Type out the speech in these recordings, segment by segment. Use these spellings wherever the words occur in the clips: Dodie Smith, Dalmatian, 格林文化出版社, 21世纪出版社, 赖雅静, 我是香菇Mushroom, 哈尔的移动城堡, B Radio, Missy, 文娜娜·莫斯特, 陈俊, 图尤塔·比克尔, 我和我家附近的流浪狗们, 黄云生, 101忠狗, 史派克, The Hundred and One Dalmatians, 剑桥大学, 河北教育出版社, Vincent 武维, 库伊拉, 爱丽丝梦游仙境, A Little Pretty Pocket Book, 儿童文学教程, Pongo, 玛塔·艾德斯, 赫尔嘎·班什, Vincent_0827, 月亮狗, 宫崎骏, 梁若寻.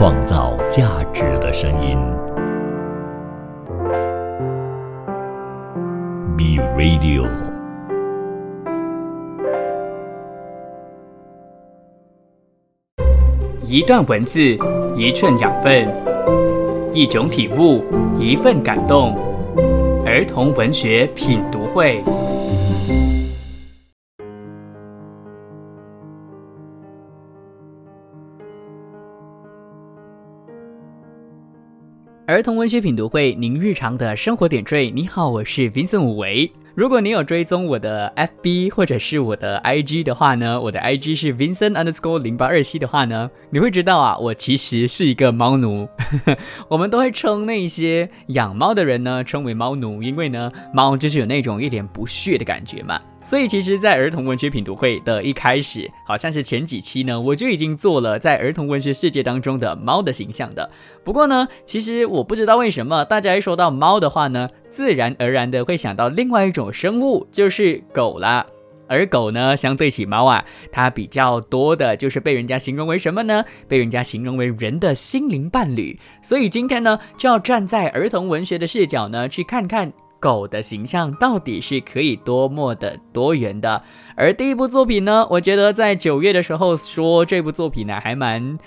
创造价值的声音。B Radio。一段文字，一寸养分；一种体悟，一份感动。儿童文学品读会。儿童文学品读会，您日常的生活点缀。你好，我是 Vincent 武维。如果你有追踪我的 FB 或者是我的 IG 的话呢，我的 IG 是 Vincent_0827 的话呢，你会知道啊，我其实是一个猫奴。我们都会称那些养猫的人呢称为猫奴，因为呢猫就是有那种一脸不屑的感觉嘛。所以其实在儿童文学品读会的一开始，好像是前几期呢，我就已经做了在儿童文学世界当中的猫的形象的。不过呢，其实我不知道为什么大家一说到猫的话呢，自然而然的会想到另外一种生物，就是狗啦。而狗呢，相对起猫啊，它比较多的就是被人家形容为什么呢？被人家形容为人的心灵伴侣。所以今天呢，就要站在儿童文学的视角呢，去看看狗的形象到底是可以多么的多元的。而第一部作品呢，我觉得在9月的时候说这部作品呢还蛮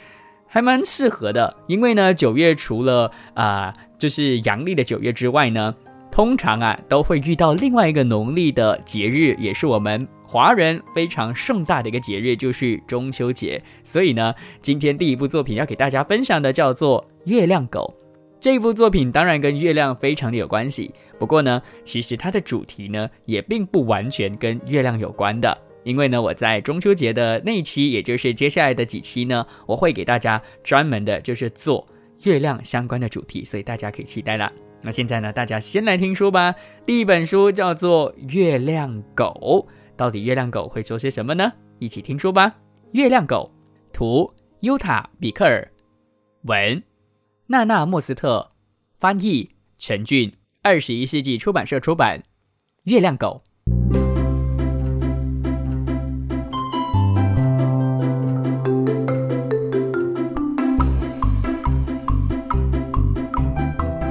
适合的，因为呢9月除了就是阳历的9月之外呢，通常啊都会遇到另外一个农历的节日，也是我们华人非常盛大的一个节日，就是中秋节。所以呢，今天第一部作品要给大家分享的叫做月亮狗。这部作品当然跟月亮非常的有关系，不过呢，其实它的主题呢也并不完全跟月亮有关的，因为呢，我在中秋节的那一期，也就是接下来的几期呢，我会给大家专门的就是做月亮相关的主题，所以大家可以期待啦。那现在呢，大家先来听书吧。第一本书叫做《月亮狗》，到底月亮狗会说些什么呢？一起听书吧。《月亮狗》，图尤塔·比克尔，文娜娜·莫斯特，翻译陈俊，21世纪出版社出版。月亮狗。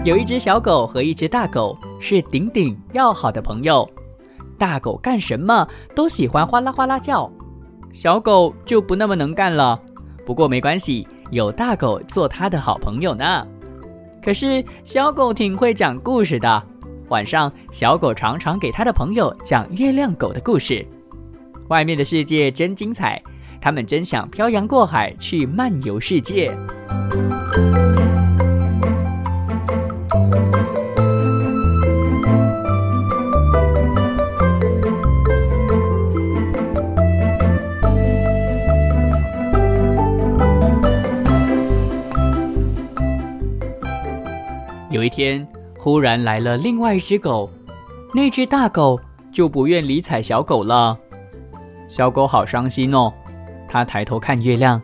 有一只小狗和一只大狗是顶顶要好的朋友，大狗干什么都喜欢哗啦哗啦叫，小狗就不那么能干了，不过没关系，有大狗做他的好朋友呢。可是小狗挺会讲故事的，晚上小狗常常给他的朋友讲月亮狗的故事。外面的世界真精彩，他们真想漂洋过海去漫游世界。有一天，忽然来了另外一只狗，那只大狗就不愿理睬小狗了。小狗好伤心哦，它抬头看月亮，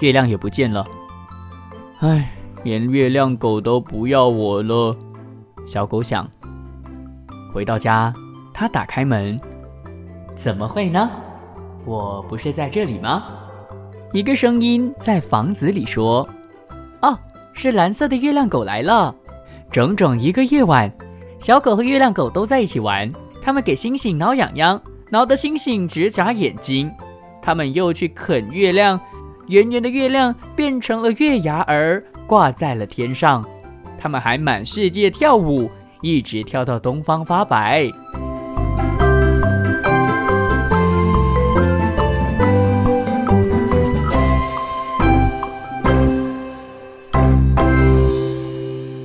月亮也不见了。唉，连月亮狗都不要我了，小狗想。回到家，它打开门，怎么会呢？我不是在这里吗？一个声音在房子里说：“哦，是蓝色的月亮狗来了。”整整一个夜晚，小狗和月亮狗都在一起玩，他们给星星挠痒痒，挠得星星直眨眼睛。他们又去啃月亮，圆圆的月亮变成了月牙儿，挂在了天上。他们还满世界跳舞，一直跳到东方发白。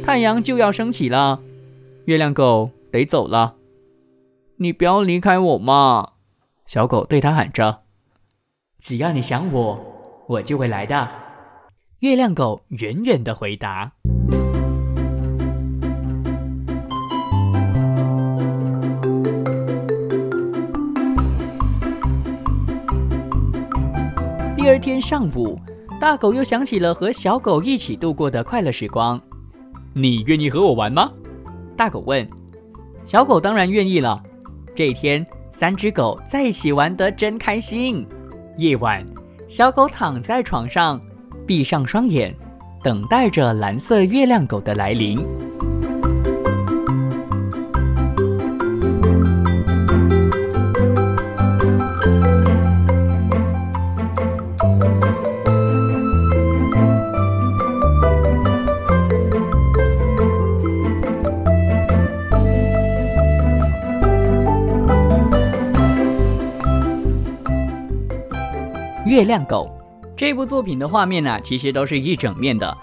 太阳就要升起了，月亮狗得走了。你不要离开我嘛，小狗对它喊着。只要你想我，我就会来的。月亮狗远远地回答。第二天上午，大狗又想起了和小狗一起度过的快乐时光。你愿意和我玩吗？大狗问。小狗当然愿意了。这一天，三只狗在一起玩得真开心。夜晚，小狗躺在床上，闭上双眼，等待着蓝色月亮狗的来临。月亮狗这部作品的画面啊，其实都是一整面的，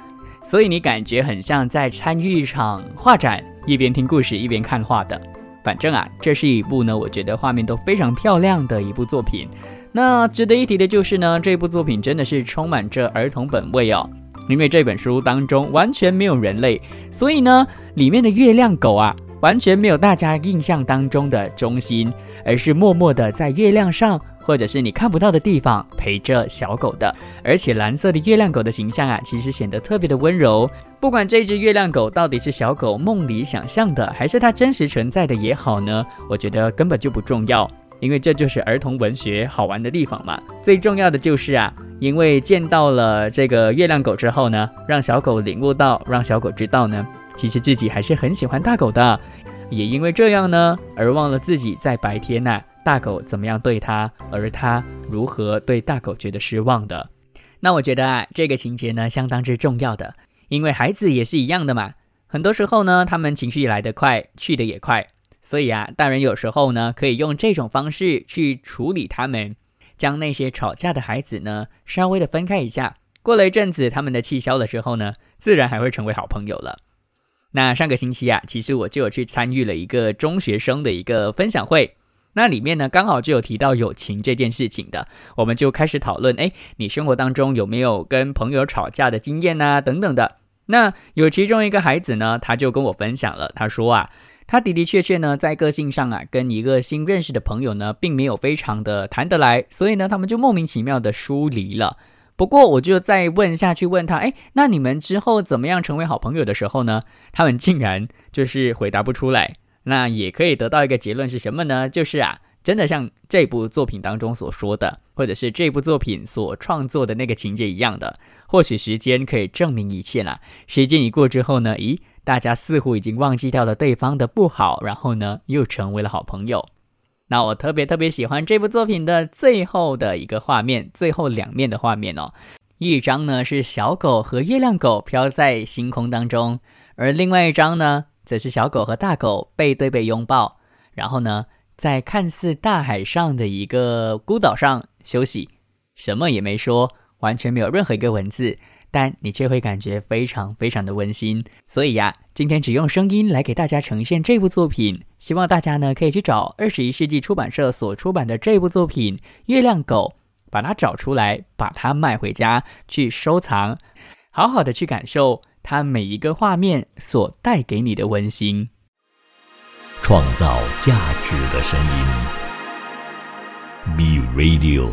所以你感觉很像在参与一场画展，一边听故事一边看画的。反正啊，这是一部呢，我觉得画面都非常漂亮的一部作品。那值得一提的就是呢，这部作品真的是充满着儿童本味哦，因为这本书当中完全没有人类，所以呢，里面的月亮狗啊，完全没有大家印象当中的忠心，而是默默的在月亮上或者是你看不到的地方陪着小狗的。而且蓝色的月亮狗的形象啊，其实显得特别的温柔，不管这只月亮狗到底是小狗梦里想象的还是它真实存在的也好呢，我觉得根本就不重要，因为这就是儿童文学好玩的地方嘛。最重要的就是啊，因为见到了这个月亮狗之后呢，让小狗领悟到，让小狗知道呢，其实自己还是很喜欢大狗的，也因为这样呢，而忘了自己在白天啊大狗怎么样对他，而他如何对大狗觉得失望的。那我觉得啊，这个情节呢相当之重要的，因为孩子也是一样的嘛，很多时候呢他们情绪来得快去得也快，所以啊大人有时候呢可以用这种方式去处理他们，将那些吵架的孩子呢稍微的分开一下，过了一阵子他们的气消了之后呢，自然还会成为好朋友了。那上个星期啊，其实我就有去参与了一个中学生的一个分享会，那里面呢刚好就有提到友情这件事情的，我们就开始讨论，你生活当中有没有跟朋友吵架的经验啊等等的。那有其中一个孩子呢，他就跟我分享了，他说啊，他的的确确呢在个性上啊跟一个新认识的朋友呢并没有非常的谈得来，所以呢他们就莫名其妙的疏离了。不过我就再问下去问他，那你们之后怎么样成为好朋友的时候呢，他们竟然就是回答不出来。那也可以得到一个结论是什么呢？就是啊，真的像这部作品当中所说的，或者是这部作品所创作的那个情节一样的，或许时间可以证明一切啦。时间一过之后呢，大家似乎已经忘记掉了对方的不好，然后呢，又成为了好朋友。那我特别喜欢这部作品的最后的一个画面，最后两面的画面哦。一张呢是小狗和月亮狗飘在星空当中，而另外一张呢则是小狗和大狗背对背拥抱，然后呢在看似大海上的一个孤岛上休息，什么也没说，完全没有任何一个文字，但你却会感觉非常非常的温馨。所以呀，今天只用声音来给大家呈现这部作品，希望大家呢可以去找21世纪出版社所出版的这部作品《月亮狗》，把它找出来，把它买回家去收藏，好好的去感受它每一个画面所带给你的温馨。创造价值的声音 B Radio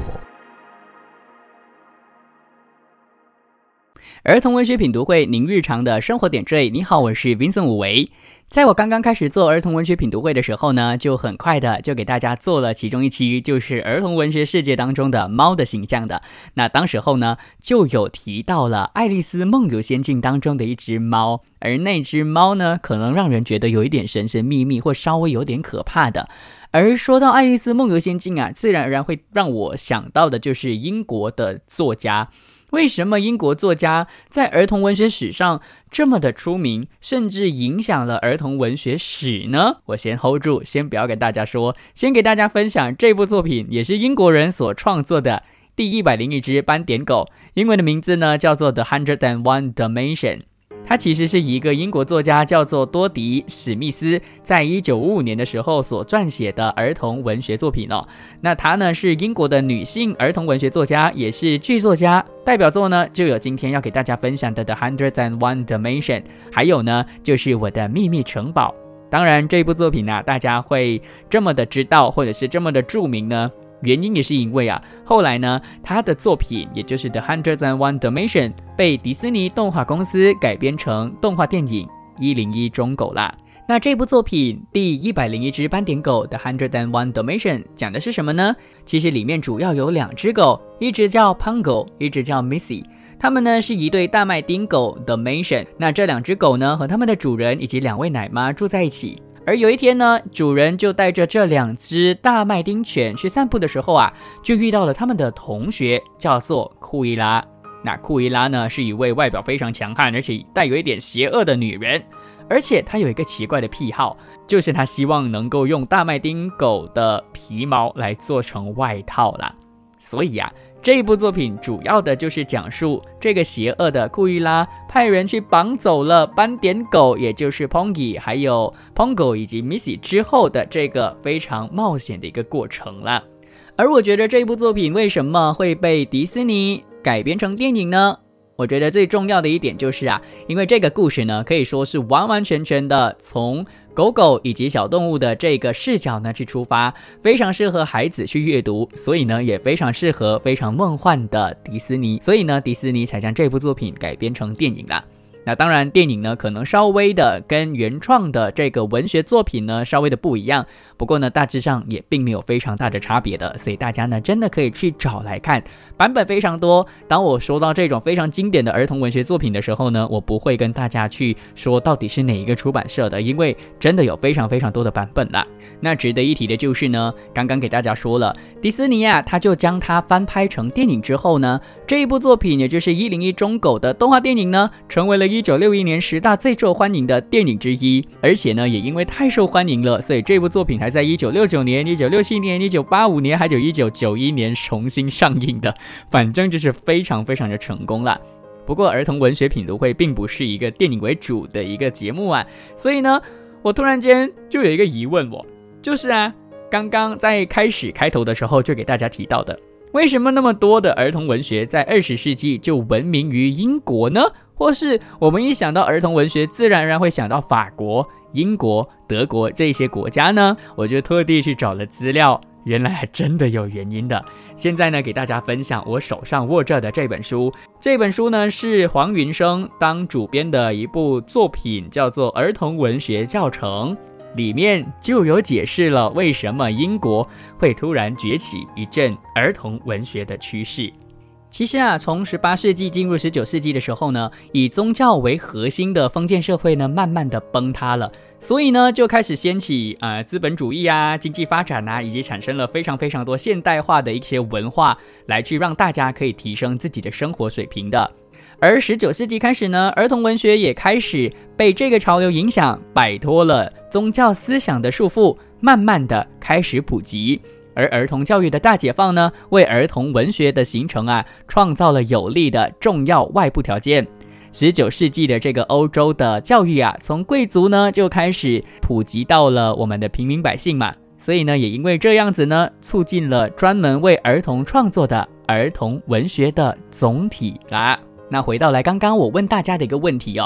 儿童文学品读会，您日常的生活点缀。你好，我是 Vincent 武维。在我刚刚开始做儿童文学品读会的时候呢，就很快的就给大家做了其中一期，就是儿童文学世界当中的猫的形象的。那当时候呢就有提到了《爱丽丝梦游仙境》当中的一只猫，而那只猫呢可能让人觉得有一点神神秘秘或稍微有点可怕的。而说到《爱丽丝梦游仙境》啊，自然而然会让我想到的就是英国的作家。为什么英国作家在儿童文学史上这么的出名，甚至影响了儿童文学史呢？我先 hold 住，先不要跟大家说，先给大家分享这部作品，也是英国人所创作的第101只斑点狗，英文的名字呢叫做 The Hundred and One Dalmatians。 它其实是一个英国作家叫做多迪史密斯在1955年的时候所撰写的儿童文学作品哦。那她呢是英国的女性儿童文学作家，也是剧作家，代表作呢就有今天要给大家分享的 The Hundred and One Dalmatians， 还有呢就是我的秘密城堡。当然这部作品啊，大家会这么的知道或者是这么的著名呢，原因也是因为啊，后来呢他的作品也就是 The Hundred and One Dalmatians 被迪士尼动画公司改编成动画电影101忠狗啦。那这部作品第101只斑点狗 The Hundred and One Dalmatians 讲的是什么呢？其实里面主要有两只狗，一只叫 Pongo， 一只叫 Missy。他们呢是一对大麦町狗 Dalmatian， 那这两只狗呢和他们的主人以及两位奶妈住在一起。而有一天呢，主人就带着这两只大麦町犬去散步的时候啊，就遇到了他们的同学，叫做库伊拉。那库伊拉呢是一位外表非常强悍，而且带有一点邪恶的女人，而且她有一个奇怪的癖好，就是她希望能够用大麦町狗的皮毛来做成外套啦。所以啊，这一部作品主要的就是讲述这个邪恶的库伊拉派人去绑走了斑点狗，也就是 Pongi 还有 Pongo 以及 Missy 之后的这个非常冒险的一个过程啦。而我觉得这一部作品为什么会被迪士尼改编成电影呢？我觉得最重要的一点就是啊，因为这个故事呢可以说是完完全全的从狗狗以及小动物的这个视角呢去出发，非常适合孩子去阅读，所以呢也非常适合非常梦幻的迪士尼，所以呢迪士尼才将这部作品改编成电影啦。那当然电影呢可能稍微的跟原创的这个文学作品呢稍微的不一样，不过呢大致上也并没有非常大的差别的，所以大家呢真的可以去找来看，版本非常多。当我说到这种非常经典的儿童文学作品的时候呢，我不会跟大家去说到底是哪一个出版社的，因为真的有非常非常多的版本啦。那值得一提的就是呢，刚刚给大家说了，迪士尼啊他就将它翻拍成电影之后呢，这一部作品也就是101忠狗的动画电影呢成为了1961年10大最受欢迎的电影之一，而且呢也因为太受欢迎了，所以这部作品还在1969年、1967年、1985年还有1991年重新上映的，反正就是非常非常的成功了。不过儿童文学品读会并不是一个电影为主的一个节目啊，所以呢我突然间就有一个疑问就是啊，刚刚在开头的时候就给大家提到的，为什么那么多的儿童文学在20世纪就闻名于英国呢？或是我们一想到儿童文学自然而然会想到法国、英国、德国这些国家呢？我就特地去找了资料，原来还真的有原因的。现在呢给大家分享我手上握着的这本书，这本书呢是黄云生当主编的一部作品，叫做《儿童文学教程》，里面就有解释了为什么英国会突然崛起一阵儿童文学的趋势。其实啊，从18世纪进入19世纪的时候呢，以宗教为核心的封建社会呢慢慢的崩塌了，所以呢就开始掀起资本主义啊、经济发展啊，以及产生了非常非常多现代化的一些文化来去让大家可以提升自己的生活水平的。而19世纪开始呢，儿童文学也开始被这个潮流影响，摆脱了宗教思想的束缚，慢慢的开始普及。而儿童教育的大解放呢，为儿童文学的形成啊创造了有利的重要外部条件。19世纪的这个欧洲的教育啊，从贵族呢就开始普及到了我们的平民百姓嘛，所以呢也因为这样子呢，促进了专门为儿童创作的儿童文学的总体啦。那回到来刚刚我问大家的一个问题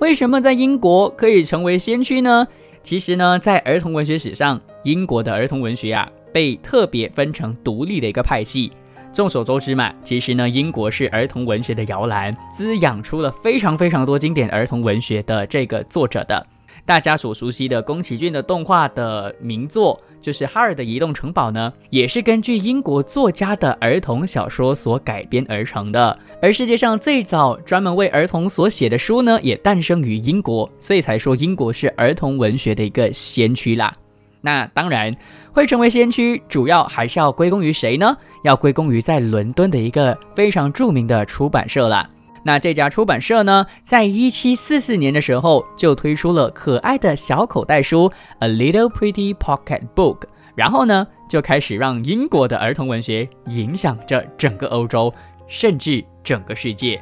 为什么在英国可以成为先驱呢？其实呢在儿童文学史上，英国的儿童文学啊被特别分成独立的一个派系。众所周知嘛，其实呢英国是儿童文学的摇篮，滋养出了非常非常多经典儿童文学的这个作者的。大家所熟悉的宫崎骏的动画的名作就是《哈尔的移动城堡》呢，也是根据英国作家的儿童小说所改编而成的。而世界上最早专门为儿童所写的书呢，也诞生于英国，所以才说英国是儿童文学的一个先驱啦。那当然会成为先驱，主要还是要归功于谁呢？要归功于在伦敦的一个非常著名的出版社啦。那这家出版社呢，在1744年的时候就推出了可爱的小口袋书 A Little Pretty Pocket Book， 然后呢就开始让英国的儿童文学影响着整个欧洲，甚至整个世界。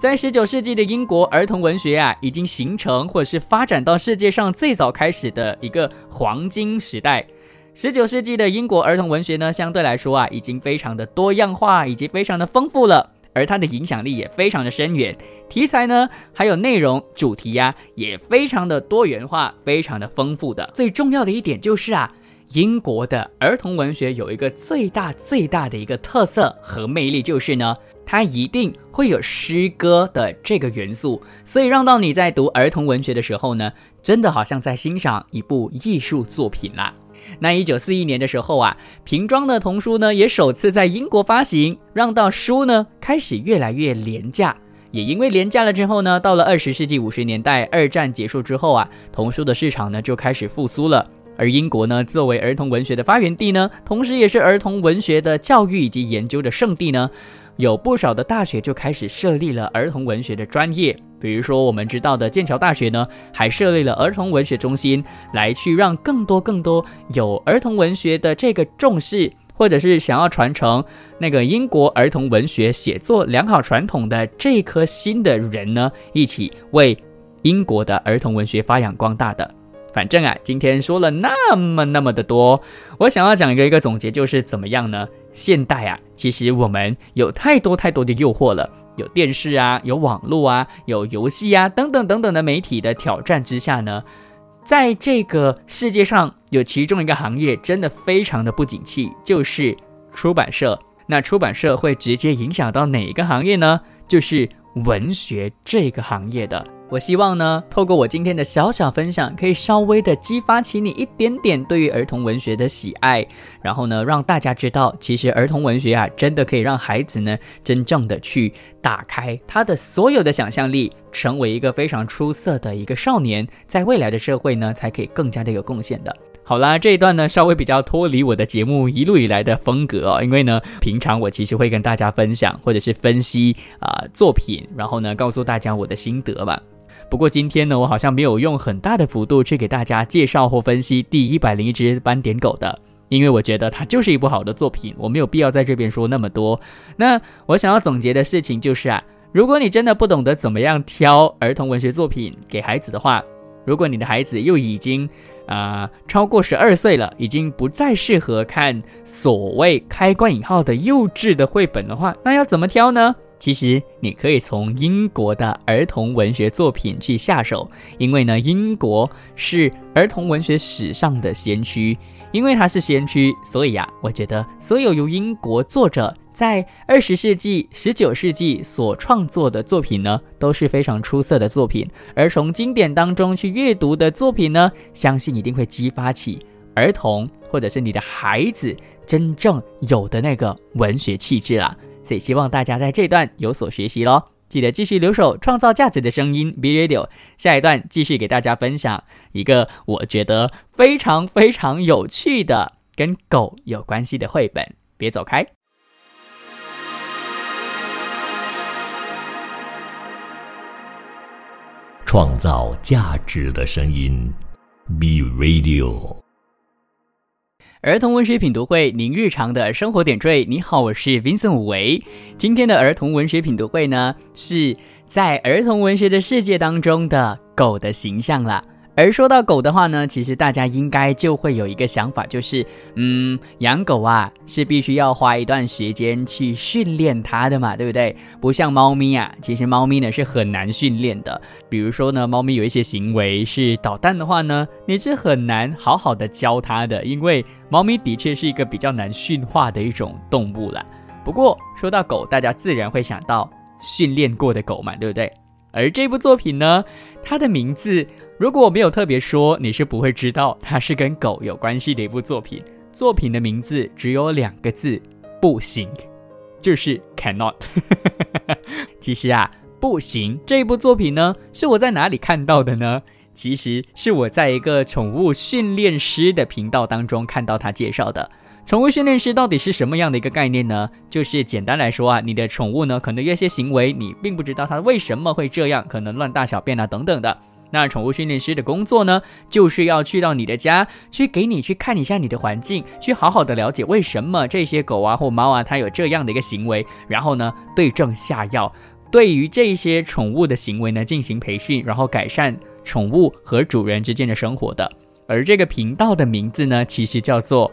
在19世纪的英国，儿童文学啊已经形成或是发展到世界上最早开始的一个黄金时代。19世纪的英国儿童文学呢，相对来说啊已经非常的多样化以及非常的丰富了，而它的影响力也非常的深远，题材呢还有内容主题啊也非常的多元化，非常的丰富的。最重要的一点就是啊，英国的儿童文学有一个最大的一个特色和魅力，就是呢它一定会有诗歌的这个元素，所以让到你在读儿童文学的时候呢，真的好像在欣赏一部艺术作品啦。那1941年的时候啊，瓶装的童书呢也首次在英国发行，让到书呢开始越来越廉价，也因为廉价了之后呢，到了20世纪50年代，二战结束之后啊，童书的市场呢就开始复苏了。而英国呢，作为儿童文学的发源地呢，同时也是儿童文学的教育以及研究的圣地呢，有不少的大学就开始设立了儿童文学的专业。比如说我们知道的剑桥大学呢，还设立了儿童文学中心，来去让更多有儿童文学的这个重视，或者是想要传承那个英国儿童文学写作良好传统的这颗心的人呢，一起为英国的儿童文学发扬光大的。反正啊，今天说了那么的多，我想要讲一个总结，就是怎么样呢？现代啊，其实我们有太多的诱惑了，有电视啊，有网络啊，有游戏啊，等等的媒体的挑战之下呢，在这个世界上有其中一个行业真的非常的不景气，就是出版社。那出版社会直接影响到哪一个行业呢？就是文学这个行业的。我希望呢，透过我今天的小分享，可以稍微的激发起你一点点对于儿童文学的喜爱，然后呢，让大家知道，其实儿童文学啊，真的可以让孩子呢，真正的去打开他的所有的想象力，成为一个非常出色的一个少年，在未来的社会呢，才可以更加的有贡献的。好啦，这一段呢稍微比较脱离我的节目一路以来的风格哦，因为呢平常我其实会跟大家分享或者是分析作品，然后呢告诉大家我的心得吧。不过今天呢，我好像没有用很大的幅度去给大家介绍或分析第101只斑点狗的，因为我觉得它就是一部好的作品，我没有必要在这边说那么多。那我想要总结的事情就是啊，如果你真的不懂得怎么样挑儿童文学作品给孩子的话，如果你的孩子又已经超过12岁了，已经不再适合看所谓开关引号的幼稚的绘本的话，那要怎么挑呢？其实你可以从英国的儿童文学作品去下手，因为呢，英国是儿童文学史上的先驱，因为它是先驱，所以啊，我觉得所有由英国作者在20世纪、19世纪所创作的作品呢，都是非常出色的作品，而从经典当中去阅读的作品呢，相信一定会激发起儿童或者是你的孩子真正有的那个文学气质啦。所以希望大家在这段有所学习咯，记得继续留守创造价值的声音 B Radio， 下一段继续给大家分享一个我觉得非常有趣的跟狗有关系的绘本，别走开。创造价值的声音 B Radio，儿童文学品读会，您日常的生活点缀。你好，我是 Vincent 武维。今天的儿童文学品读会呢，是在儿童文学的世界当中的狗的形象啦。而说到狗的话呢，其实大家应该就会有一个想法，就是养狗啊是必须要花一段时间去训练它的嘛，对不对？不像猫咪啊，其实猫咪呢是很难训练的。比如说呢，猫咪有一些行为是捣蛋的话呢，你是很难好好的教它的，因为猫咪的确是一个比较难驯化的一种动物啦。不过说到狗，大家自然会想到训练过的狗嘛，对不对？而这部作品呢，它的名字如果我没有特别说，你是不会知道它是跟狗有关系的一部作品。作品的名字只有2个字，不行，就是 cannot 其实啊，不行这一部作品呢，是我在哪里看到的呢？其实是我在一个宠物训练师的频道当中看到他介绍的。宠物训练师到底是什么样的一个概念呢？就是简单来说啊，你的宠物呢，可能有些行为你并不知道它为什么会这样，可能乱大小便啊等等的。那宠物训练师的工作呢，就是要去到你的家，去给你去看一下你的环境，去好好的了解为什么这些狗啊或猫啊它有这样的一个行为，然后呢对症下药，对于这些宠物的行为呢进行培训，然后改善宠物和主人之间的生活的。而这个频道的名字呢，其实叫做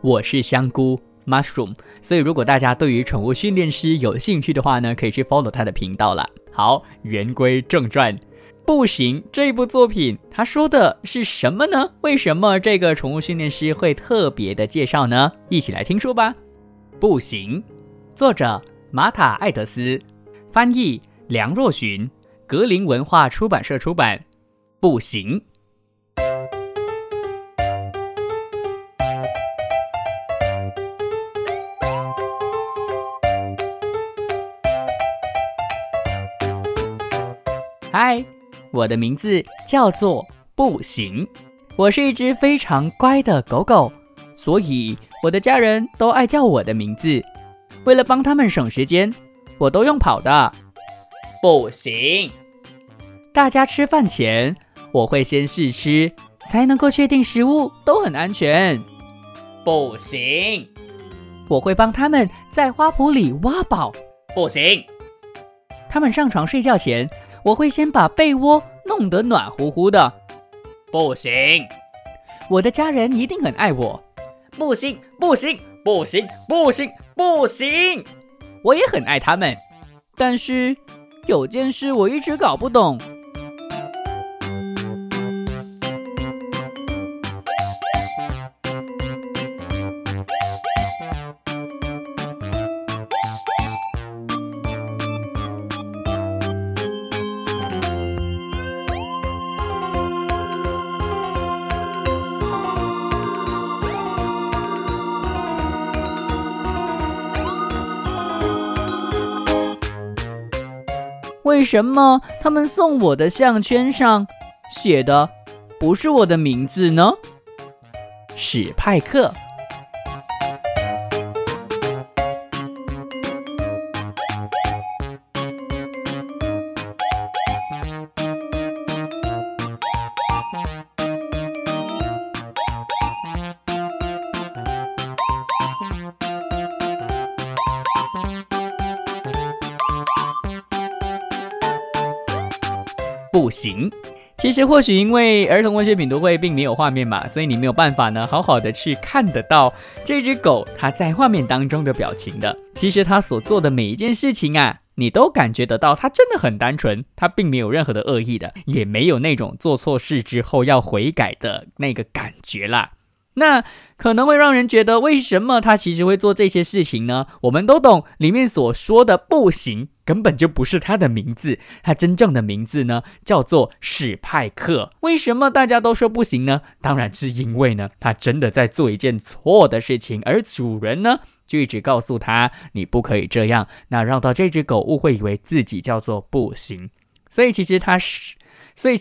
我是香菇Mushroom， 所以如果大家对于宠物训练师有兴趣的话呢，可以去 follow 他的频道啦。好，言归正传，不行这部作品他说的是什么呢？为什么这个宠物训练师会特别的介绍呢？一起来听说吧。不行，作者玛塔·艾德斯，翻译梁若寻，格林文化出版社出版。不行，嗨，我的名字叫做步行，我是一只非常乖的狗狗，所以我的家人都爱叫我的名字。为了帮他们省时间，我都用跑的。步行。大家吃饭前，我会先试吃，才能够确定食物都很安全。步行。我会帮他们在花圃里挖宝。步行。他们上床睡觉前，我会先把被窝弄得暖乎乎的。不行。我的家人一定很爱我。不行不行不行不行不行。我也很爱他们，但是有件事我一直搞不懂。为什么他们送我的项圈上写的不是我的名字呢？史派克。不行。其实或许因为儿童文学品读会并没有画面嘛，所以你没有办法呢好好的去看得到这只狗它在画面当中的表情的。其实它所做的每一件事情啊，你都感觉得到它真的很单纯，它并没有任何的恶意的，也没有那种做错事之后要悔改的那个感觉啦。那可能会让人觉得为什么他其实会做这些事情呢？我们都懂里面所说的不行根本就不是他的名字，他真正的名字呢叫做史派克。为什么大家都说不行呢？当然是因为呢他真的在做一件错的事情，而主人呢就一直告诉他你不可以这样，那让到这只狗误会以为自己叫做不行。所以其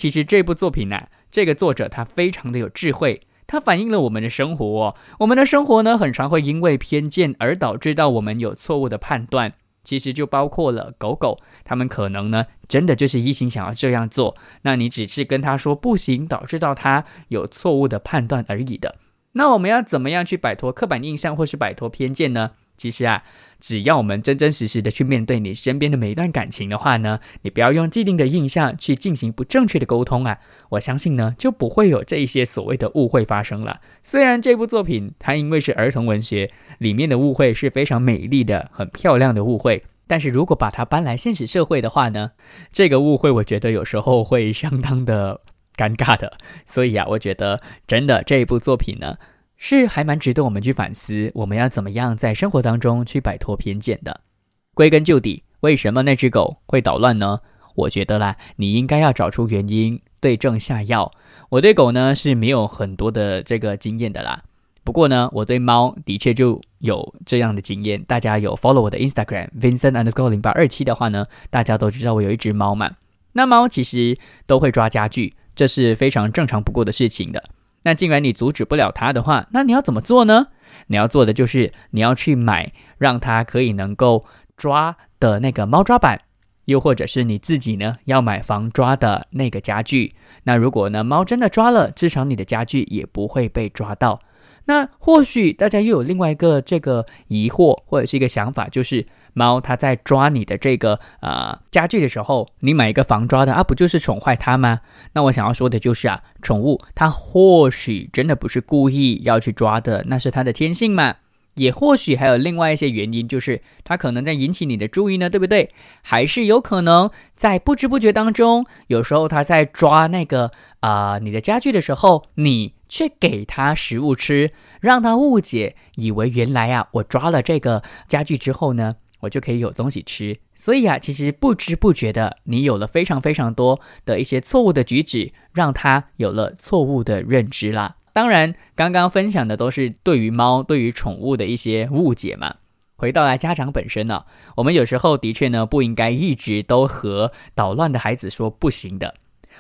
实这部作品啊，这个作者他非常的有智慧，它反映了我们的生活哦。我们的生活呢，很常会因为偏见而导致到我们有错误的判断。其实就包括了狗狗，他们可能呢，真的就是一心想要这样做，那你只是跟他说不行，导致到他有错误的判断而已的。那我们要怎么样去摆脱刻板印象或是摆脱偏见呢？其实啊，只要我们真真实实的去面对你身边的每一段感情的话呢，你不要用既定的印象去进行不正确的沟通啊，我相信呢就不会有这一些所谓的误会发生了。虽然这部作品它因为是儿童文学，里面的误会是非常美丽的、很漂亮的误会，但是如果把它搬来现实社会的话呢，这个误会我觉得有时候会相当的尴尬的。所以啊，我觉得真的这一部作品呢是还蛮值得我们去反思，我们要怎么样在生活当中去摆脱偏见的。归根究底，为什么那只狗会捣乱呢？我觉得啦，你应该要找出原因，对症下药。我对狗呢是没有很多的这个经验的啦，不过呢我对猫的确就有这样的经验。大家有 follow 我的 Instagram Vincent_0827 的话呢，大家都知道我有一只猫嘛。那猫其实都会抓家具，这是非常正常不过的事情的。那既然你阻止不了它的话，那你要怎么做呢？你要做的就是你要去买让它可以能够抓的那个猫抓板，又或者是你自己呢要买防抓的那个家具。那如果呢猫真的抓了，至少你的家具也不会被抓到。那或许大家又有另外一个这个疑惑或者是一个想法，就是猫它在抓你的这个家具的时候，你买一个防抓的啊，不就是宠坏它吗？那我想要说的就是啊，宠物它或许真的不是故意要去抓的，那是它的天性嘛。也或许还有另外一些原因，就是它可能在引起你的注意呢，对不对？还是有可能在不知不觉当中，有时候它在抓那个你的家具的时候，你却给它食物吃，让它误解以为原来啊我抓了这个家具之后呢，我就可以有东西吃。所以啊，其实不知不觉的你有了非常非常多的一些错误的举止，让它有了错误的认知啦。当然刚刚分享的都是对于猫对于宠物的一些误解嘛，回到来家长本身呢，我们有时候的确呢不应该一直都和捣乱的孩子说不行的。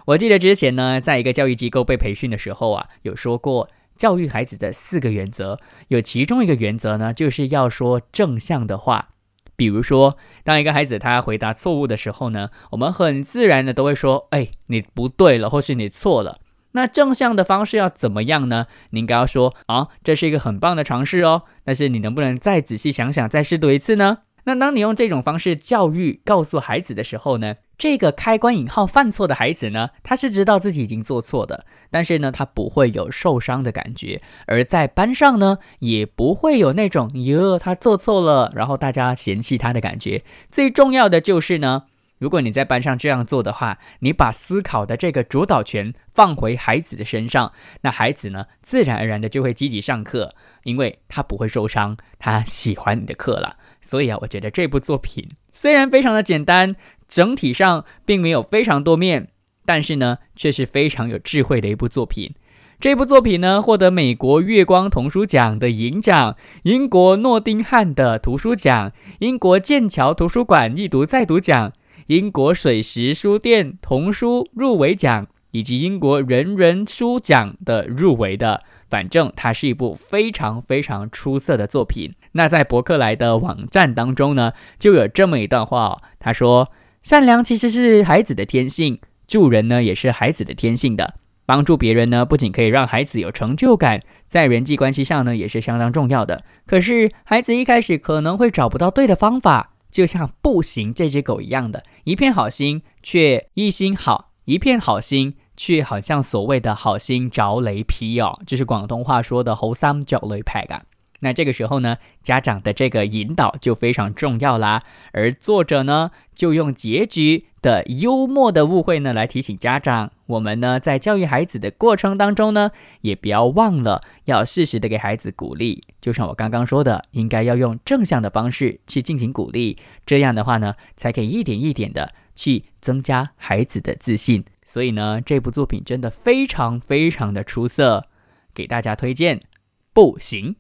我记得之前呢在一个教育机构被培训的时候啊，有说过教育孩子的4个原则，有其中一个原则呢就是要说正向的话。比如说当一个孩子他回答错误的时候呢，我们很自然的都会说你不对了，或是你错了。那正向的方式要怎么样呢？你应该要说这是一个很棒的尝试哦，但是你能不能再仔细想想再试读一次呢？那当你用这种方式教育告诉孩子的时候呢，这个开关引号犯错的孩子呢，他是知道自己已经做错的，但是呢他不会有受伤的感觉，而在班上呢也不会有那种他做错了然后大家嫌弃他的感觉。最重要的就是呢，如果你在班上这样做的话，你把思考的这个主导权放回孩子的身上，那孩子呢自然而然的就会积极上课，因为他不会受伤，他喜欢你的课了。所以我觉得这部作品虽然非常的简单，整体上并没有非常多面，但是呢却是非常有智慧的一部作品。这部作品呢获得美国月光童书奖的银奖，英国诺丁汉的图书奖，英国剑桥图书馆一读再读奖，英国水石书店童书入围奖，以及英国人人书奖的入围的。反正它是一部非常非常出色的作品。那在博客来的网站当中呢就有这么一段话他说，善良其实是孩子的天性，助人呢也是孩子的天性的。帮助别人呢不仅可以让孩子有成就感，在人际关系上呢也是相当重要的。可是孩子一开始可能会找不到对的方法，就像不行这只狗一样的，一片好心却一心好，一片好心却好像所谓的好心着雷劈就是广东话说的好心着雷劈啊。那这个时候呢家长的这个引导就非常重要啦，而作者呢就用结局的幽默的误会呢来提醒家长，我们呢在教育孩子的过程当中呢也不要忘了要适时的给孩子鼓励，就像我刚刚说的，应该要用正向的方式去进行鼓励，这样的话呢才可以一点一点的去增加孩子的自信。所以呢这部作品真的非常非常的出色，给大家推荐不行。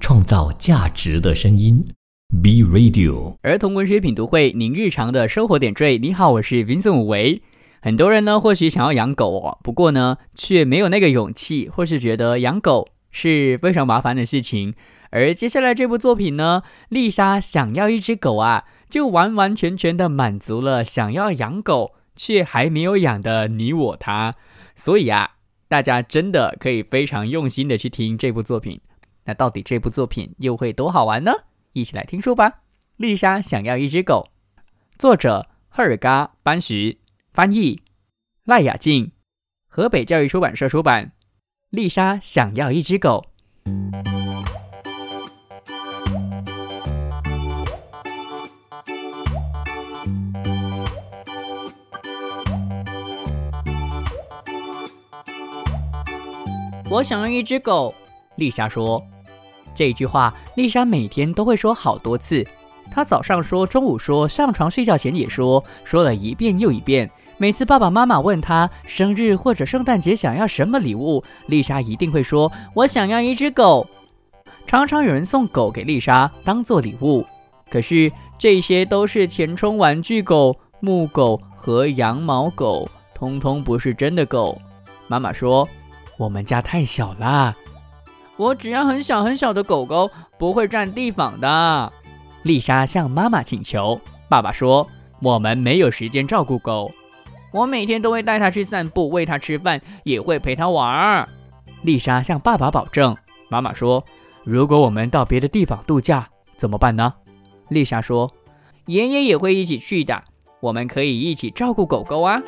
创造价值的声音 B Radio 儿童文学品读会，您日常的生活点缀。你好，我是 Vincent 武维。很多人呢或许想要养狗不过呢却没有那个勇气，或是觉得养狗是非常麻烦的事情。而接下来这部作品呢，丽莎想要一只狗就完完全全的满足了想要养狗却还没有养的你我他。所以大家真的可以非常用心的去听这部作品。那到底这部作品又会多好玩呢？一起来听说吧。丽莎想要一只狗，作者赫尔嘎·班什，翻译赖雅静，河北教育出版社出版。丽莎想要一只狗。我想要一只狗，丽莎说。这句话丽莎每天都会说好多次，她早上说，中午说，上床睡觉前也说，说了一遍又一遍。每次爸爸妈妈问她生日或者圣诞节想要什么礼物，丽莎一定会说我想要一只狗。常常有人送狗给丽莎当做礼物，可是这些都是填充玩具狗、木狗和羊毛狗，通通不是真的狗。妈妈说我们家太小啦，我只要很小很小的狗狗，不会占地方的。丽莎向妈妈请求，爸爸说我们没有时间照顾狗，我每天都会带它去散步，喂它吃饭，也会陪它玩。丽莎向爸爸保证，妈妈说如果我们到别的地方度假怎么办呢？丽莎说爷爷也会一起去的，我们可以一起照顾狗狗啊。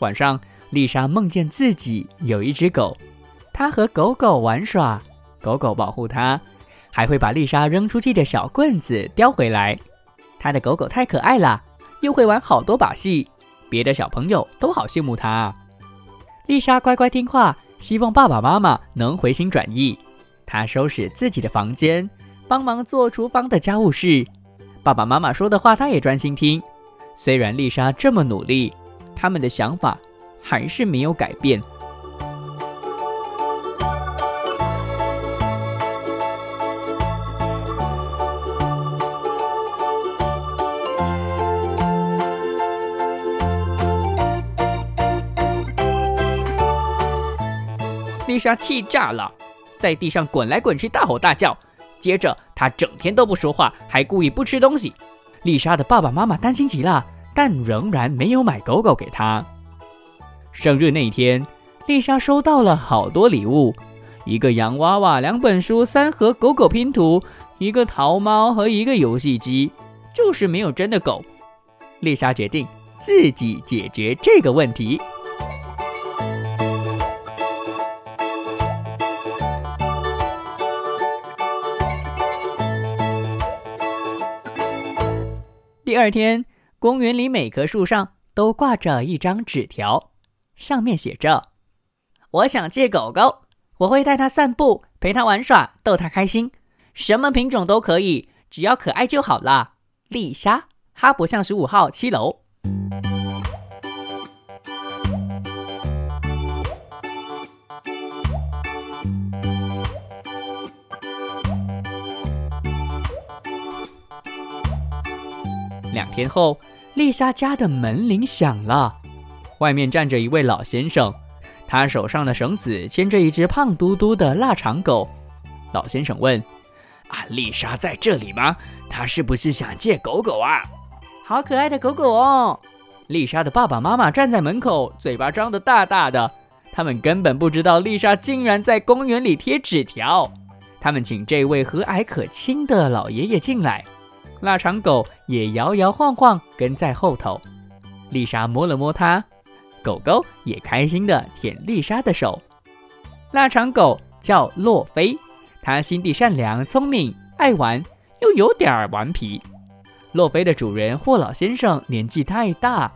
晚上，丽莎梦见自己有一只狗，她和狗狗玩耍，狗狗保护她，还会把丽莎扔出去的小棍子叼回来。她的狗狗太可爱了，又会玩好多把戏，别的小朋友都好羡慕她。丽莎乖乖听话，希望爸爸妈妈能回心转意。他收拾自己的房间，帮忙做厨房的家务事。爸爸妈妈说的话他也专心听。虽然丽莎这么努力，他们的想法还是没有改变。丽莎气炸了，在地上滚来滚去，大吼大叫。接着她整天都不说话，还故意不吃东西。丽莎的爸爸妈妈担心极了，但仍然没有买狗狗给她。生日那天，丽莎收到了好多礼物，一个洋娃娃，2本书，3盒狗狗拼图，1个淘猫和1个游戏机，就是没有真的狗。丽莎决定自己解决这个问题。第二天，公园里每棵树上都挂着一张纸条，上面写着：我想借狗狗，我会带它散步，陪它玩耍，逗它开心，什么品种都可以，只要可爱就好啦。丽莎，哈伯巷15号7楼。2天后，丽莎家的门铃响了，外面站着一位老先生，他手上的绳子牵着一只胖嘟嘟的腊肠狗。老先生问：丽莎在这里吗？她是不是想借狗狗啊？好可爱的狗狗哦！丽莎的爸爸妈妈站在门口，嘴巴张得大大的，他们根本不知道丽莎竟然在公园里贴纸条。他们请这位和蔼可亲的老爷爷进来，腊肠狗也摇摇晃晃跟在后头。丽莎摸了摸它，狗狗也开心地舔丽莎的手。腊肠狗叫洛菲，它心地善良、聪明、爱玩，又有点顽皮。洛菲的主人霍老先生年纪太大，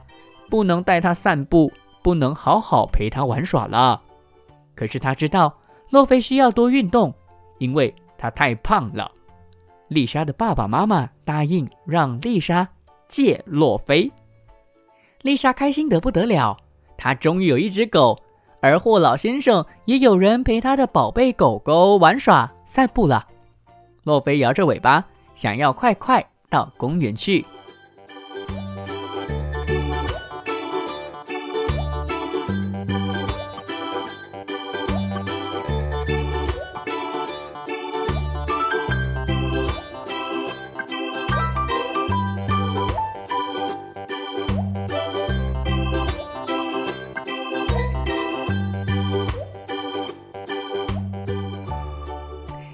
不能带它散步，不能好好陪它玩耍了。可是他知道洛菲需要多运动，因为它太胖了。丽莎的爸爸妈妈答应让丽莎借洛菲。丽莎开心得不得了，她终于有一只狗，而霍老先生也有人陪他的宝贝狗狗玩耍散步了。洛菲摇着尾巴，想要快快到公园去。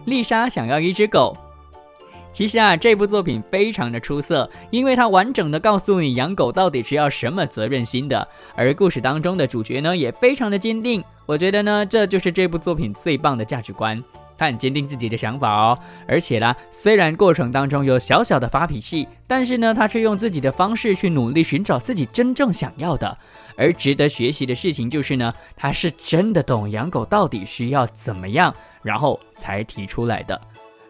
丽莎想要一只狗。其实这部作品非常的出色，因为它完整的告诉你养狗到底是要什么责任心的，而故事当中的主角呢也非常的坚定。我觉得呢，这就是这部作品最棒的价值观，他很坚定自己的想法哦。而且啦，虽然过程当中有小小的发脾气，但是呢，他却用自己的方式去努力寻找自己真正想要的。而值得学习的事情就是呢，他是真的懂养狗到底需要怎么样，然后才提出来的。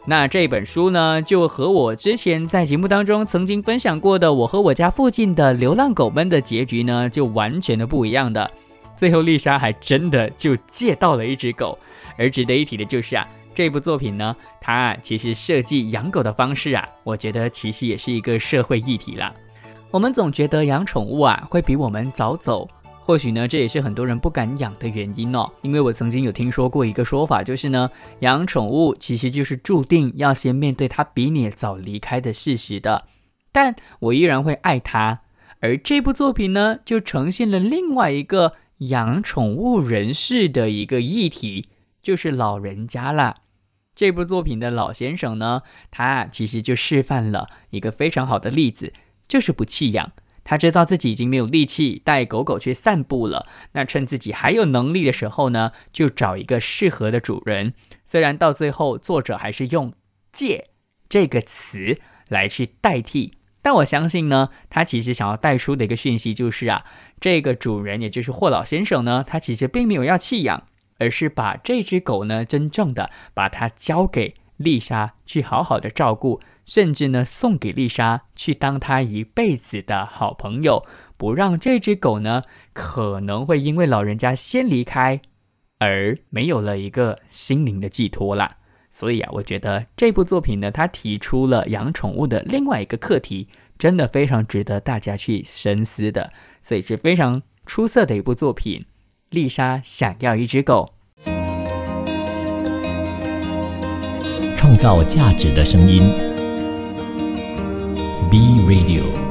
那这本书呢，就和我之前在节目当中曾经分享过的《我和我家附近的流浪狗们》的结局呢，就完全的不一样的。最后丽莎还真的就借到了一只狗。而值得一提的就是这部作品呢，它其实设计养狗的方式我觉得其实也是一个社会议题啦。我们总觉得养宠物会比我们早走，或许呢这也是很多人不敢养的原因哦。因为我曾经有听说过一个说法，就是呢养宠物其实就是注定要先面对它比你早离开的事实的，但我依然会爱它。而这部作品呢，就呈现了另外一个养宠物人士的一个议题，就是老人家啦。这部作品的老先生呢，他其实就示范了一个非常好的例子，就是不弃养。他知道自己已经没有力气带狗狗去散步了，那趁自己还有能力的时候呢，就找一个适合的主人。虽然到最后作者还是用借这个词来去代替，但我相信呢，他其实想要带出的一个讯息就是这个主人，也就是霍老先生呢，他其实并没有要弃养，而是把这只狗呢真正的把它交给丽莎去好好的照顾，甚至呢送给丽莎去当她一辈子的好朋友，不让这只狗呢可能会因为老人家先离开而没有了一个心灵的寄托啦。所以啊，我觉得这部作品呢，它提出了养宠物的另外一个课题，真的非常值得大家去深思的，所以是非常出色的一部作品。丽莎想要一只狗，创造价值的声音，B Radio。